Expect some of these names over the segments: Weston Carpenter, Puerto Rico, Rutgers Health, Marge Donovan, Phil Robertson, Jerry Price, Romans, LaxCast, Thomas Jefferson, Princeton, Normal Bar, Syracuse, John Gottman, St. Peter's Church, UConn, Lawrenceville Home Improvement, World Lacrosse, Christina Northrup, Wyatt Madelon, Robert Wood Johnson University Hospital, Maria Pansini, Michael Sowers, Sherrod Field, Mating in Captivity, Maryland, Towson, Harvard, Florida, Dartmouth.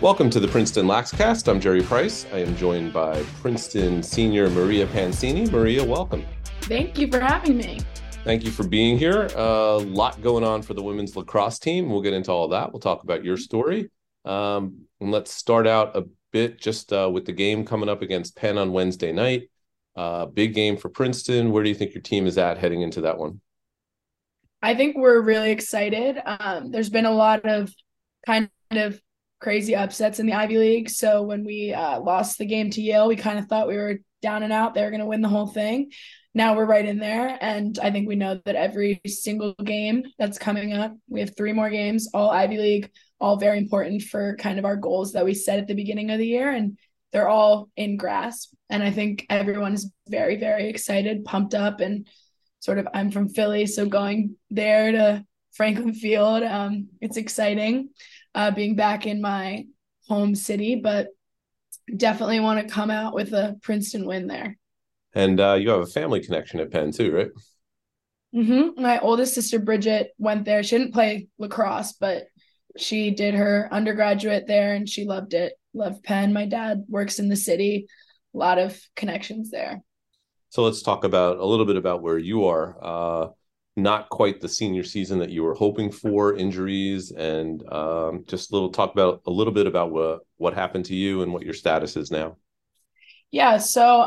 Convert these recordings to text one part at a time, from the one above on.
Welcome to the Princeton LaxCast. I'm Jerry Price. I am joined by Princeton senior Maria Pansini. Maria, welcome. Thank you for having me. Thank you for being here. A lot going on for the women's lacrosse team. We'll get into all that. We'll talk about your story. And let's start out a bit just with the game coming up against Penn on Wednesday night. Big game for Princeton. Where do you think your team is at heading into that one? I think we're really excited. There's been a lot of kind of crazy upsets in the Ivy League. So when we lost the game to Yale, we kind of thought we were down and out. They were going to win the whole thing. Now we're right in there. And I think we know that every single game that's coming up, we have three more games, all Ivy League, all very important for kind of our goals that we set at the beginning of the year. And they're all in grasp. And I think everyone is very, very excited, pumped up, and sort of, I'm from Philly, so going there to Franklin Field, it's exciting being back in my home city, but definitely want to come out with a Princeton win there. And you have a family connection at Penn too, right? Mm-hmm. My oldest sister, Bridget, went there. She didn't play lacrosse, but she did her undergraduate there, and she loved it, loved Penn. My dad works in the city, a lot of connections there. So let's talk about a little bit about where you are. Not quite the senior season that you were hoping for, injuries, and just talk about what happened to you and what your status is now. Yeah, so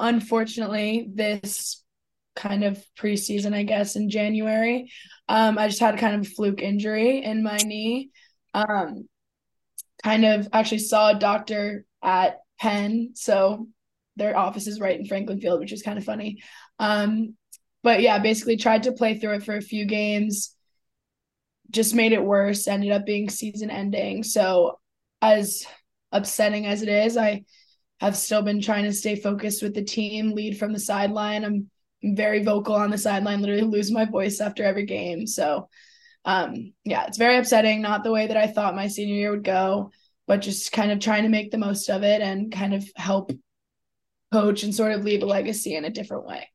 unfortunately, this kind of preseason, I guess, in January, I just had kind of a fluke injury in my knee. Kind of actually saw a doctor at Penn, so their office is right in Franklin Field, which is kind of funny. But yeah, basically tried to play through it for a few games, just made it worse, ended up being season ending. So as upsetting as it is, I have still been trying to stay focused with the team, lead from the sideline. I'm very vocal on the sideline, literally lose my voice after every game. So yeah, it's very upsetting, not the way that I thought my senior year would go, but just kind of trying to make the most of it and kind of help coach and sort of leave a legacy in a different way.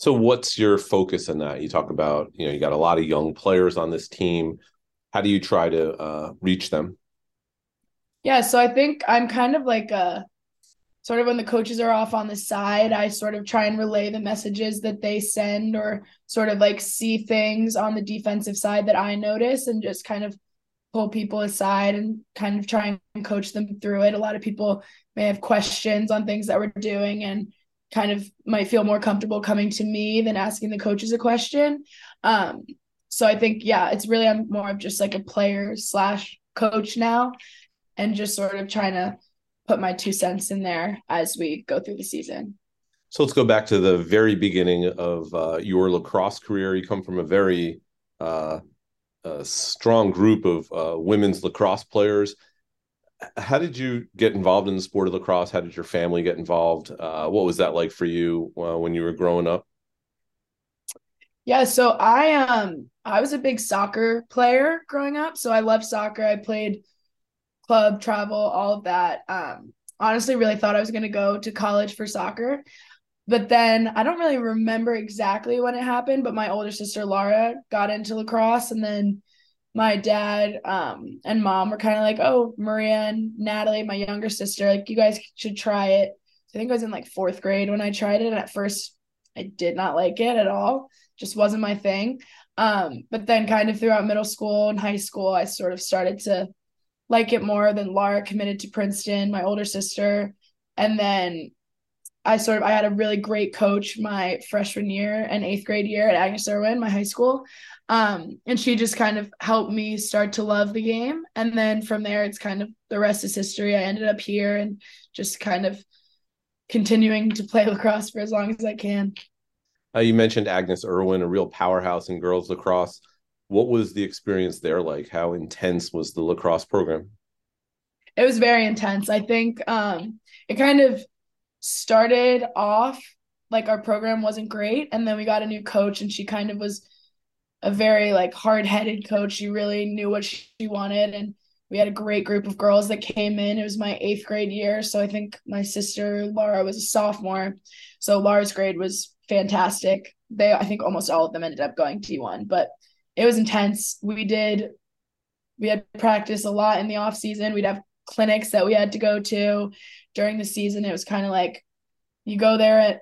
So what's your focus on that? You talk about, you know, you got a lot of young players on this team. How do you try to reach them? Yeah, so I think I'm kind of like a sort of when the coaches are off on the side, I sort of try and relay the messages that they send or sort of like see things on the defensive side that I notice and just kind of pull people aside and kind of try and coach them through it. A lot of people may have questions on things that we're doing and kind of might feel more comfortable coming to me than asking the coaches a question. So I think, yeah, it's really, I'm more of just like a player/coach now and just sort of trying to put my 2 cents in there as we go through the season. So let's go back to the very beginning of your lacrosse career. You come from a very strong group of women's lacrosse players. How did you get involved in the sport of lacrosse? How did your family get involved? What was that like for you when you were growing up? Yeah, so I was a big soccer player growing up. So I loved soccer. I played club, travel, all of that. Honestly, really thought I was going to go to college for soccer. But then I don't really remember exactly when it happened, but my older sister, Laura, got into lacrosse. And then my dad and mom were kind of like, oh, Maria and Natalie, my younger sister, like, you guys should try it. So I think I was in like 4th grade when I tried it. And at first I did not like it at all. Just wasn't my thing. But then kind of throughout middle school and high school, I sort of started to like it more. Then Laura committed to Princeton, my older sister. And then I had a really great coach my freshman year and 8th grade year at Agnes Irwin, my high school. And she just kind of helped me start to love the game. And then from there, it's kind of the rest is history. I ended up here and just kind of continuing to play lacrosse for as long as I can. You mentioned Agnes Irwin, a real powerhouse in girls lacrosse. What was the experience there like? How intense was the lacrosse program? It was very intense. I think it kind of started off like our program wasn't great. And then we got a new coach and she kind of was a very like hard-headed coach. She really knew what she wanted. And we had a great group of girls that came in. It was my 8th grade year. So I think my sister, Laura, was a sophomore. So Laura's grade was fantastic. I think almost all of them ended up going T1, but it was intense. We had practice a lot in the off season. We'd have clinics that we had to go to during the season. It was kind of like you go there at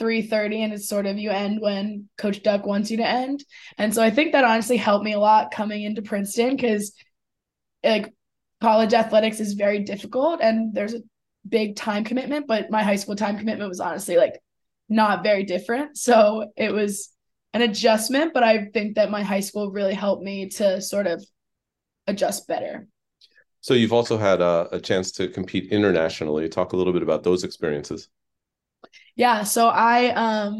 3:30 and it's sort of you end when Coach Duck wants you to end. And so I think that honestly helped me a lot coming into Princeton, because like college athletics is very difficult and there's a big time commitment, but my high school time commitment was honestly like not very different. So it was an adjustment, but I think that my high school really helped me to sort of adjust better. So you've also had a chance to compete internationally. Talk a little bit about those experiences. Yeah, so I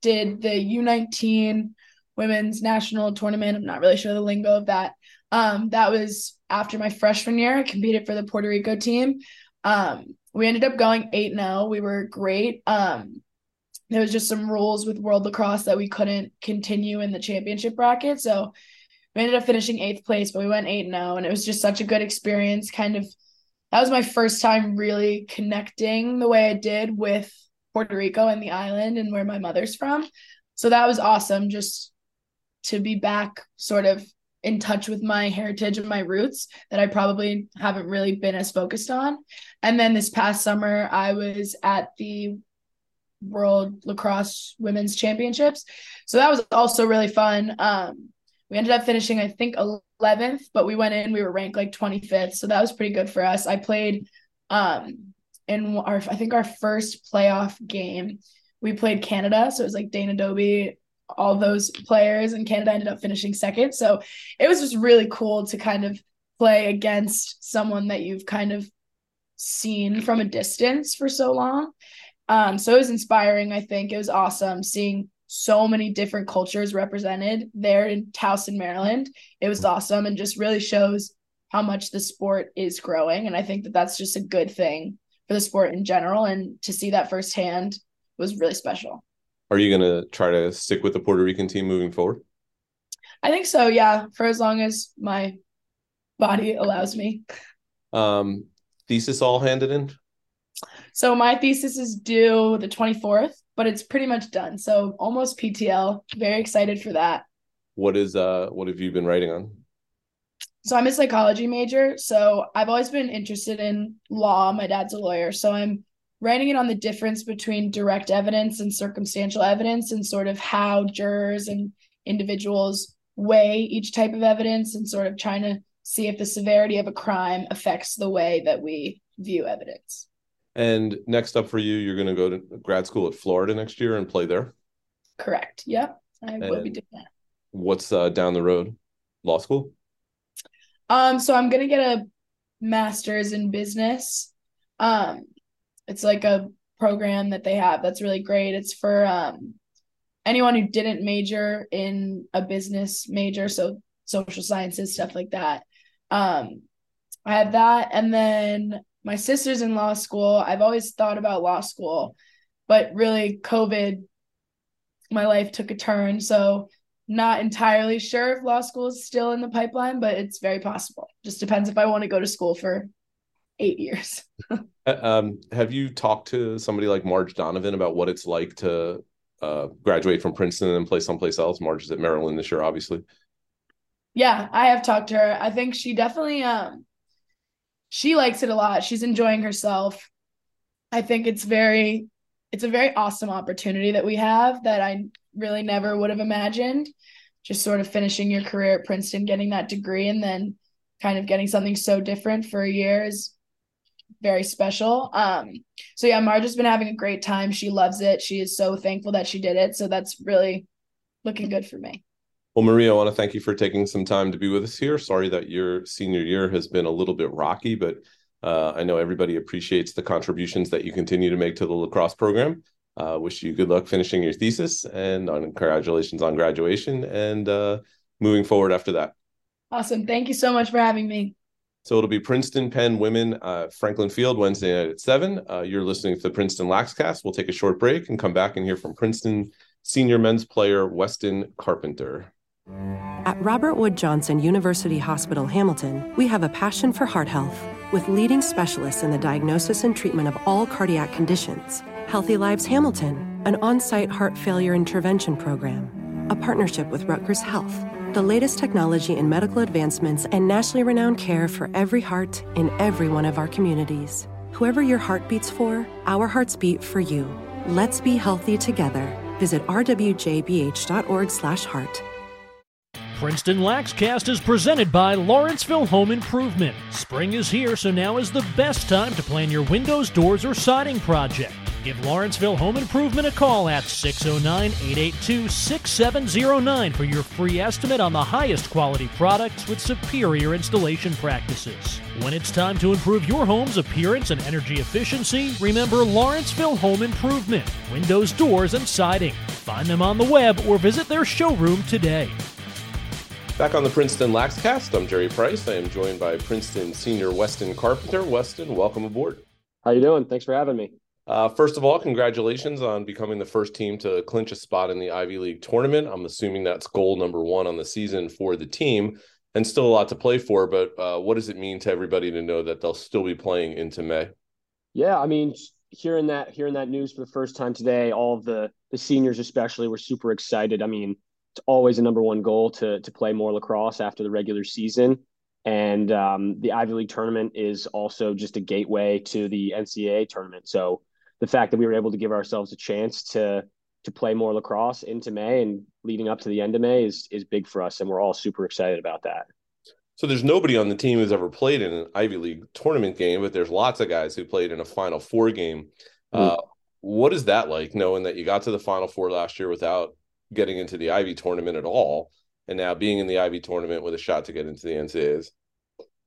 did the U19 women's national tournament. I'm not really sure the lingo of that. That was after my freshman year. I competed for the Puerto Rico team. We ended up going 8-0. We were great. There was just some rules with World Lacrosse that we couldn't continue in the championship bracket. So we ended up finishing 8th place, but we went 8-0, and it was just such a good experience. Kind of, that was my first time really connecting the way I did with Puerto Rico and the island and where my mother's from. So that was awesome, just to be back sort of in touch with my heritage and my roots that I probably haven't really been as focused on. And then this past summer, I was at the World Lacrosse Women's Championships. So that was also really fun. We ended up finishing, I think, 11th, but we went in, we were ranked like 25th. So that was pretty good for us. I played in our first playoff game. We played Canada. So it was like Dana Dobie, all those players, and Canada ended up finishing second. So it was just really cool to kind of play against someone that you've kind of seen from a distance for so long. So it was inspiring, I think. It was awesome seeing so many different cultures represented there in Towson, Maryland. It was awesome, and just really shows how much the sport is growing. And I think that that's just a good thing for the sport in general. And to see that firsthand was really special. Are you going to try to stick with the Puerto Rican team moving forward? I think so, yeah, for as long as my body allows me. Thesis all handed in? So my thesis is due the 24th, but it's pretty much done. So almost PTL. Very excited for that. What have you been writing on? So I'm a psychology major. So I've always been interested in law. My dad's a lawyer. So I'm writing it on the difference between direct evidence and circumstantial evidence, and sort of how jurors and individuals weigh each type of evidence, and sort of trying to see if the severity of a crime affects the way that we view evidence. And next up for you, you're going to go to grad school at Florida next year and play there? Correct. Yep. I will be doing that. What's down the road? Law school? So I'm going to get a master's in business. It's like a program that they have that's really great. It's for anyone who didn't major in a business major, so social sciences, stuff like that. I have that. And then my sister's in law school. I've always thought about law school, but really COVID, my life took a turn. So not entirely sure if law school is still in the pipeline, but it's very possible. Just depends if I want to go to school for 8 years. Have you talked to somebody like Marge Donovan about what it's like to graduate from Princeton and play someplace else? Marge is at Maryland this year, obviously. Yeah, I have talked to her. I think she definitely... she likes it a lot. She's enjoying herself. I think it's a very awesome opportunity that we have that I really never would have imagined. Just sort of finishing your career at Princeton, getting that degree, and then kind of getting something so different for a year is very special. So yeah, Marge has been having a great time. She loves it. She is so thankful that she did it. So that's really looking good for me. Well, Maria, I want to thank you for taking some time to be with us here. Sorry that your senior year has been a little bit rocky, but I know everybody appreciates the contributions that you continue to make to the lacrosse program. Wish you good luck finishing your thesis, and congratulations on graduation and moving forward after that. Awesome. Thank you so much for having me. So it'll be Princeton Penn Women Franklin Field Wednesday night at 7. You're listening to the Princeton LaxCast. We'll take a short break and come back and hear from Princeton senior men's player Weston Carpenter. At Robert Wood Johnson University Hospital, Hamilton, we have a passion for heart health. With leading specialists in the diagnosis and treatment of all cardiac conditions, Healthy Lives Hamilton, an on-site heart failure intervention program, a partnership with Rutgers Health, the latest technology and medical advancements and nationally renowned care for every heart in every one of our communities. Whoever your heart beats for, our hearts beat for you. Let's be healthy together. Visit rwjbh.org/heart. Princeton LaxCast is presented by Lawrenceville Home Improvement. Spring is here, so now is the best time to plan your windows, doors, or siding project. Give Lawrenceville Home Improvement a call at 609-882-6709 for your free estimate on the highest quality products with superior installation practices. When it's time to improve your home's appearance and energy efficiency, remember Lawrenceville Home Improvement, windows, doors, and siding. Find them on the web or visit their showroom today. Back on the Princeton LaxCast, I'm Jerry Price. I am joined by Princeton senior Weston Carpenter. Weston, welcome aboard. How you doing? Thanks for having me. First of all, congratulations on becoming the first team to clinch a spot in the Ivy League tournament. I'm assuming that's goal number one on the season for the team, and still a lot to play for, but what does it mean to everybody to know that they'll still be playing into May? Yeah, I mean, hearing that news for the first time today, all of the seniors especially were super excited. I mean, it's always a number one goal to play more lacrosse after the regular season. And the Ivy League tournament is also just a gateway to the NCAA tournament. So the fact that we were able to give ourselves a chance to play more lacrosse into May and leading up to the end of May is big for us. And we're all super excited about that. So there's nobody on the team who's ever played in an Ivy League tournament game, but there's lots of guys who played in a Final Four game. What is that like, knowing that you got to the Final Four last year without getting into the Ivy tournament at all, and now being in the Ivy tournament with a shot to get into the NCAAs?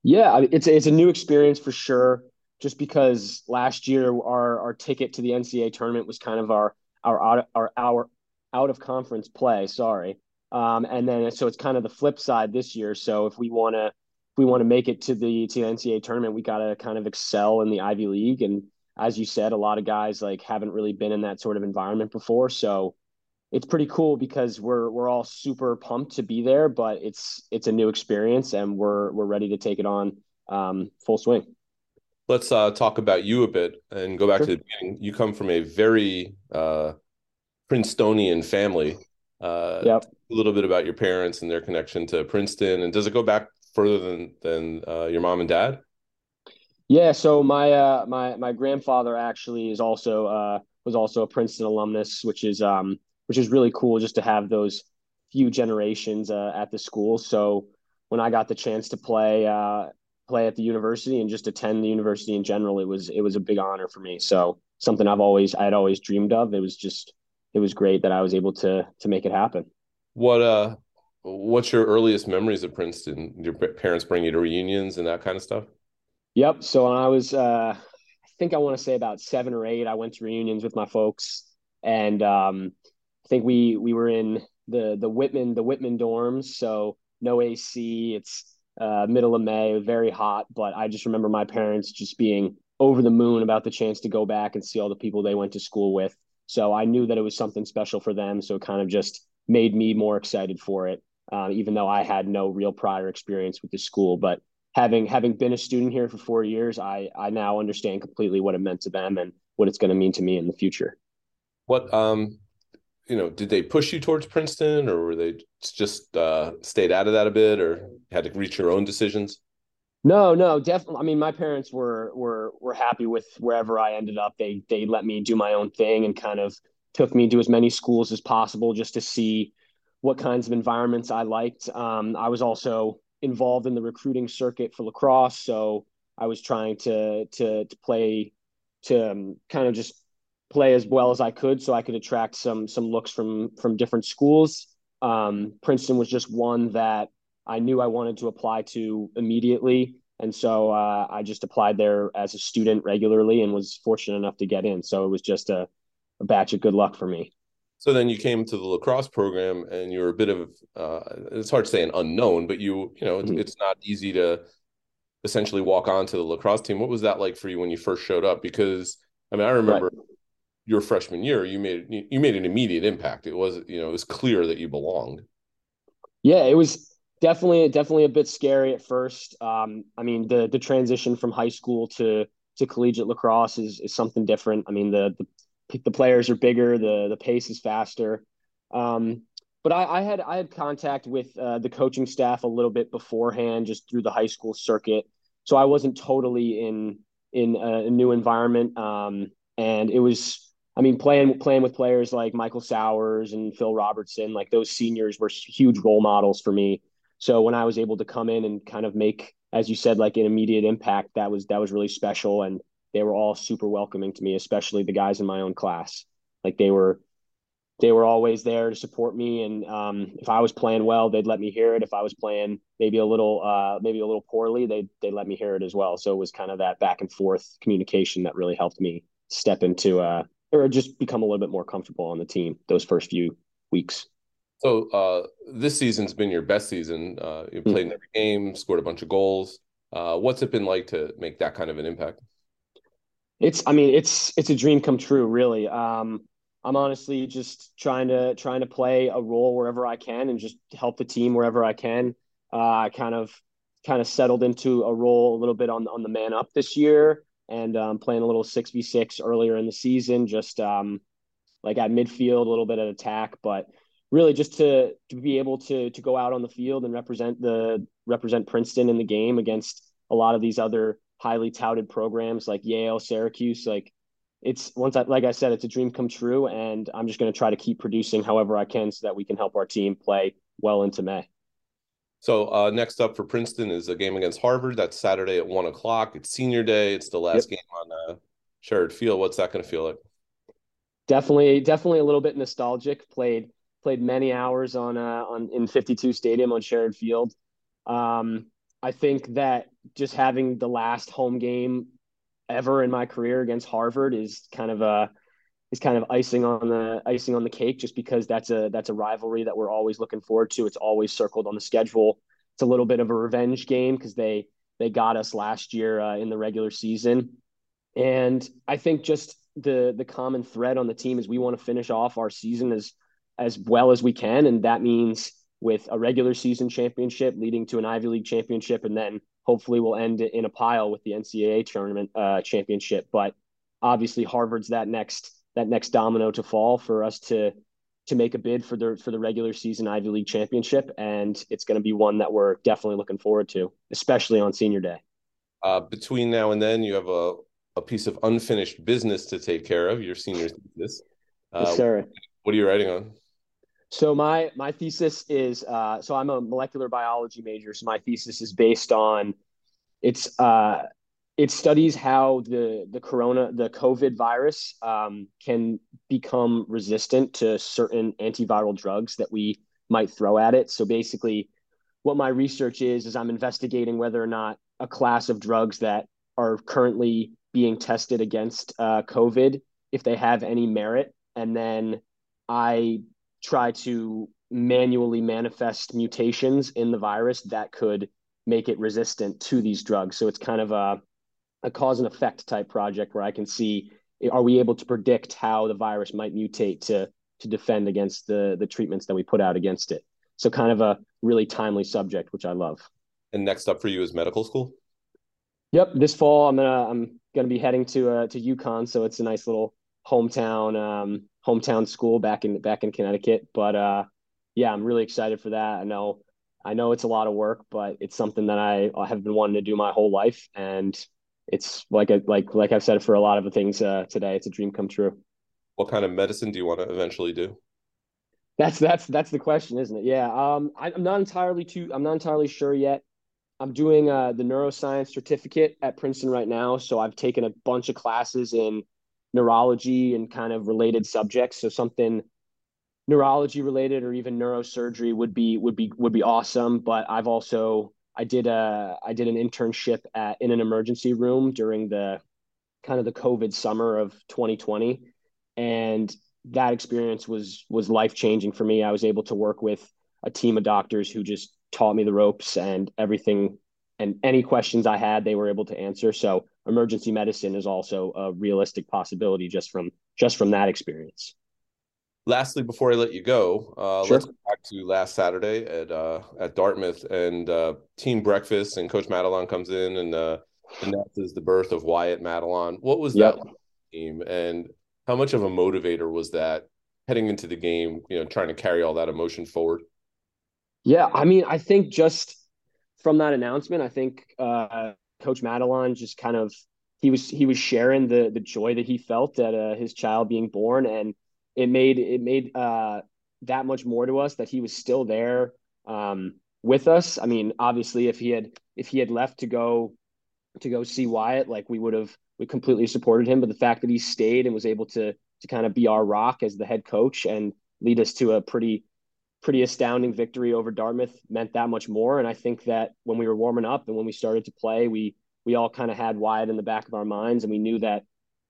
Yeah, it's a new experience for sure, just because last year our ticket to the NCAA tournament was kind of our out of conference play, and then so it's kind of the flip side this year. So if we want to make it to the NCAA tournament, we got to kind of excel in the Ivy League, and as you said, a lot of guys like haven't really been in that sort of environment before, so it's pretty cool because we're all super pumped to be there, but it's a new experience, and we're ready to take it on full swing. Let's talk about you a bit and go back to the beginning. You come from a very Princetonian family. Yep. A little bit about your parents and their connection to Princeton, and does it go back further than your mom and dad? Yeah. So my grandfather actually is was also a Princeton alumnus, which is really cool just to have those few generations at the school. So when I got the chance to play at the university and just attend the university in general, it was a big honor for me. So something I'd always dreamed of. It was great that I was able to make it happen. What's your earliest memories of Princeton? Did your parents bring you to reunions and that kind of stuff? Yep. So when I was, I think I want to say about 7 or 8, I went to reunions with my folks, and I think we were in the Whitman dorms, so no AC. It's middle of May, very hot, but I just remember my parents just being over the moon about the chance to go back and see all the people they went to school with. So I knew that it was something special for them, so it kind of just made me more excited for it, even though I had no real prior experience with the school. But having been a student here for 4 years, I now understand completely what it meant to them and what it's going to mean to me in the future. Did they push you towards Princeton, or were they just stayed out of that a bit, or had to reach your own decisions? No, definitely. I mean, my parents were happy with wherever I ended up. They let me do my own thing and kind of took me to as many schools as possible just to see what kinds of environments I liked. I was also involved in the recruiting circuit for lacrosse, so I was trying to play to kind of just play as well as I could, so I could attract some looks from different schools. Princeton was just one that I knew I wanted to apply to immediately. And so I just applied there as a student regularly and was fortunate enough to get in. So it was just a batch of good luck for me. So then you came to the lacrosse program, and you were a bit of, it's hard to say an unknown, but it's not easy to essentially walk onto the lacrosse team. What was that like for you when you first showed up? Because I mean, I remember your freshman year, you made an immediate impact. It was, it was clear that you belonged. Yeah, it was definitely a bit scary at first. I mean, the transition from high school to collegiate lacrosse is something different. I mean, the players are bigger, the pace is faster. But I had contact with the coaching staff a little bit beforehand, just through the high school circuit. So I wasn't totally in a new environment. And it was, I mean, playing with players like Michael Sowers and Phil Robertson, like those seniors were huge role models for me. So when I was able to come in and kind of make, as you said, like an immediate impact, that was really special. And they were all super welcoming to me, especially the guys in my own class. Like they were always there to support me. And if I was playing well, they'd let me hear it. If I was playing maybe a little poorly, they'd let me hear it as well. So it was kind of that back and forth communication that really helped me step into or just become a little bit more comfortable on the team those first few weeks. So this season's been your best season. You played in every game, scored a bunch of goals. What's it been like to make that kind of an impact? It's a dream come true, really. I'm honestly just trying to play a role wherever I can and just help the team wherever I can. I kind of settled into a role a little bit on the man up this year, and playing a little 6v6 earlier in the season, just like at midfield, a little bit at attack, but really just to be able to go out on the field and represent Princeton in the game against a lot of these other highly touted programs like Yale, Syracuse. Like like I said, it's a dream come true, and I'm just going to try to keep producing however I can so that we can help our team play well into May. So next up for Princeton is a game against Harvard. That's Saturday at 1:00. It's senior day. It's the last game on Sherrod Field. What's that going to feel like? Definitely a little bit nostalgic. Played many hours in 52 Stadium on Sherrod Field. I think that just having the last home game ever in my career against Harvard is kind of icing on the cake, just because that's a rivalry that we're always looking forward to. It's always circled on the schedule. It's a little bit of a revenge game because they got us last year in the regular season. And I think just the common thread on the team is we want to finish off our season as well as we can. And that means with a regular season championship leading to an Ivy League championship, and then hopefully we'll end in a pile with the NCAA tournament championship. But obviously Harvard's that next domino to fall for us to make a bid for the regular season Ivy League championship. And it's going to be one that we're definitely looking forward to, especially on senior day. Between now and then, you have a piece of unfinished business to take care of, your senior thesis. Yes, sir. What are you writing on? So my thesis is, so I'm a molecular biology major. So my thesis is based on, it studies how the COVID virus can become resistant to certain antiviral drugs that we might throw at it. So basically what my research is I'm investigating whether or not a class of drugs that are currently being tested against COVID, if they have any merit. And then I try to manually manifest mutations in the virus that could make it resistant to these drugs. So it's kind of a cause and effect type project where I can see, are we able to predict how the virus might mutate to defend against the treatments that we put out against it? So kind of a really timely subject, which I love. And next up for you is medical school? Yep. This fall, I'm gonna be heading to UConn. So it's a nice little hometown school back in Connecticut, but yeah, I'm really excited for that. I know it's a lot of work, but it's something that I have been wanting to do my whole life, and it's like I've said for a lot of the things today, it's a dream come true. What kind of medicine do you want to eventually do? That's the question, isn't it? Yeah, I'm not entirely sure yet. I'm doing the neuroscience certificate at Princeton right now, so I've taken a bunch of classes in neurology and kind of related subjects. So something neurology related or even neurosurgery would be awesome. But I've also, I did an internship in an emergency room during the kind of the COVID summer of 2020. And that experience was life-changing for me. I was able to work with a team of doctors who just taught me the ropes and everything, and any questions I had, they were able to answer. So emergency medicine is also a realistic possibility just from that experience. Lastly, before I let you go, sure. Let's go back to last Saturday at Dartmouth and team breakfast, and Coach Madelon comes in and announces the birth of Wyatt Madelon. What was that like for the team, and how much of a motivator was that heading into the game, you know, trying to carry all that emotion forward? Yeah, I mean, I think just from that announcement, I think Coach Madelon just kind of, he was sharing the joy that he felt at his child being born, and it made that much more to us that he was still there with us. I mean, obviously, if he had left to go see Wyatt, like we completely supported him. But the fact that he stayed and was able to kind of be our rock as the head coach and lead us to a pretty astounding victory over Dartmouth meant that much more. And I think that when we were warming up and when we started to play, we all kind of had Wyatt in the back of our minds, and we knew that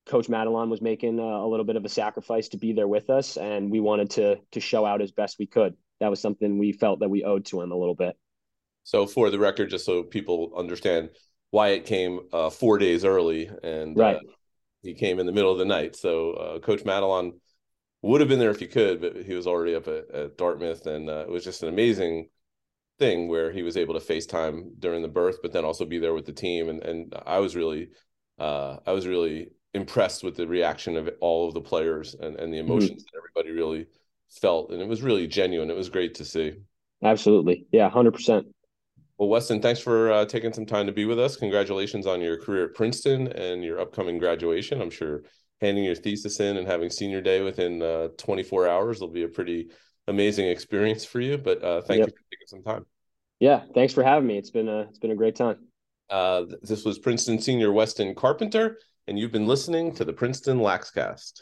Coach Madelon was making a little bit of a sacrifice to be there with us, and we wanted to show out as best we could. That was something we felt that we owed to him a little bit. So for the record, just so people understand, Wyatt came 4 days early, and right. He came in the middle of the night. So Coach Madelon would have been there if he could, but he was already up at Dartmouth, and it was just an amazing thing where he was able to FaceTime during the birth, but then also be there with the team. And I was really impressed with the reaction of all of the players and the emotions that everybody really felt. And it was really genuine. It was great to see. Absolutely. Yeah, 100%. Well, Weston, thanks for taking some time to be with us. Congratulations on your career at Princeton and your upcoming graduation. I'm sure handing your thesis in and having senior day within 24 hours will be a pretty amazing experience for you. But thank you for taking some time. Yeah, thanks for having me. It's been a great time. This was Princeton senior Weston Carpenter, and you've been listening to the Princeton LaxCast.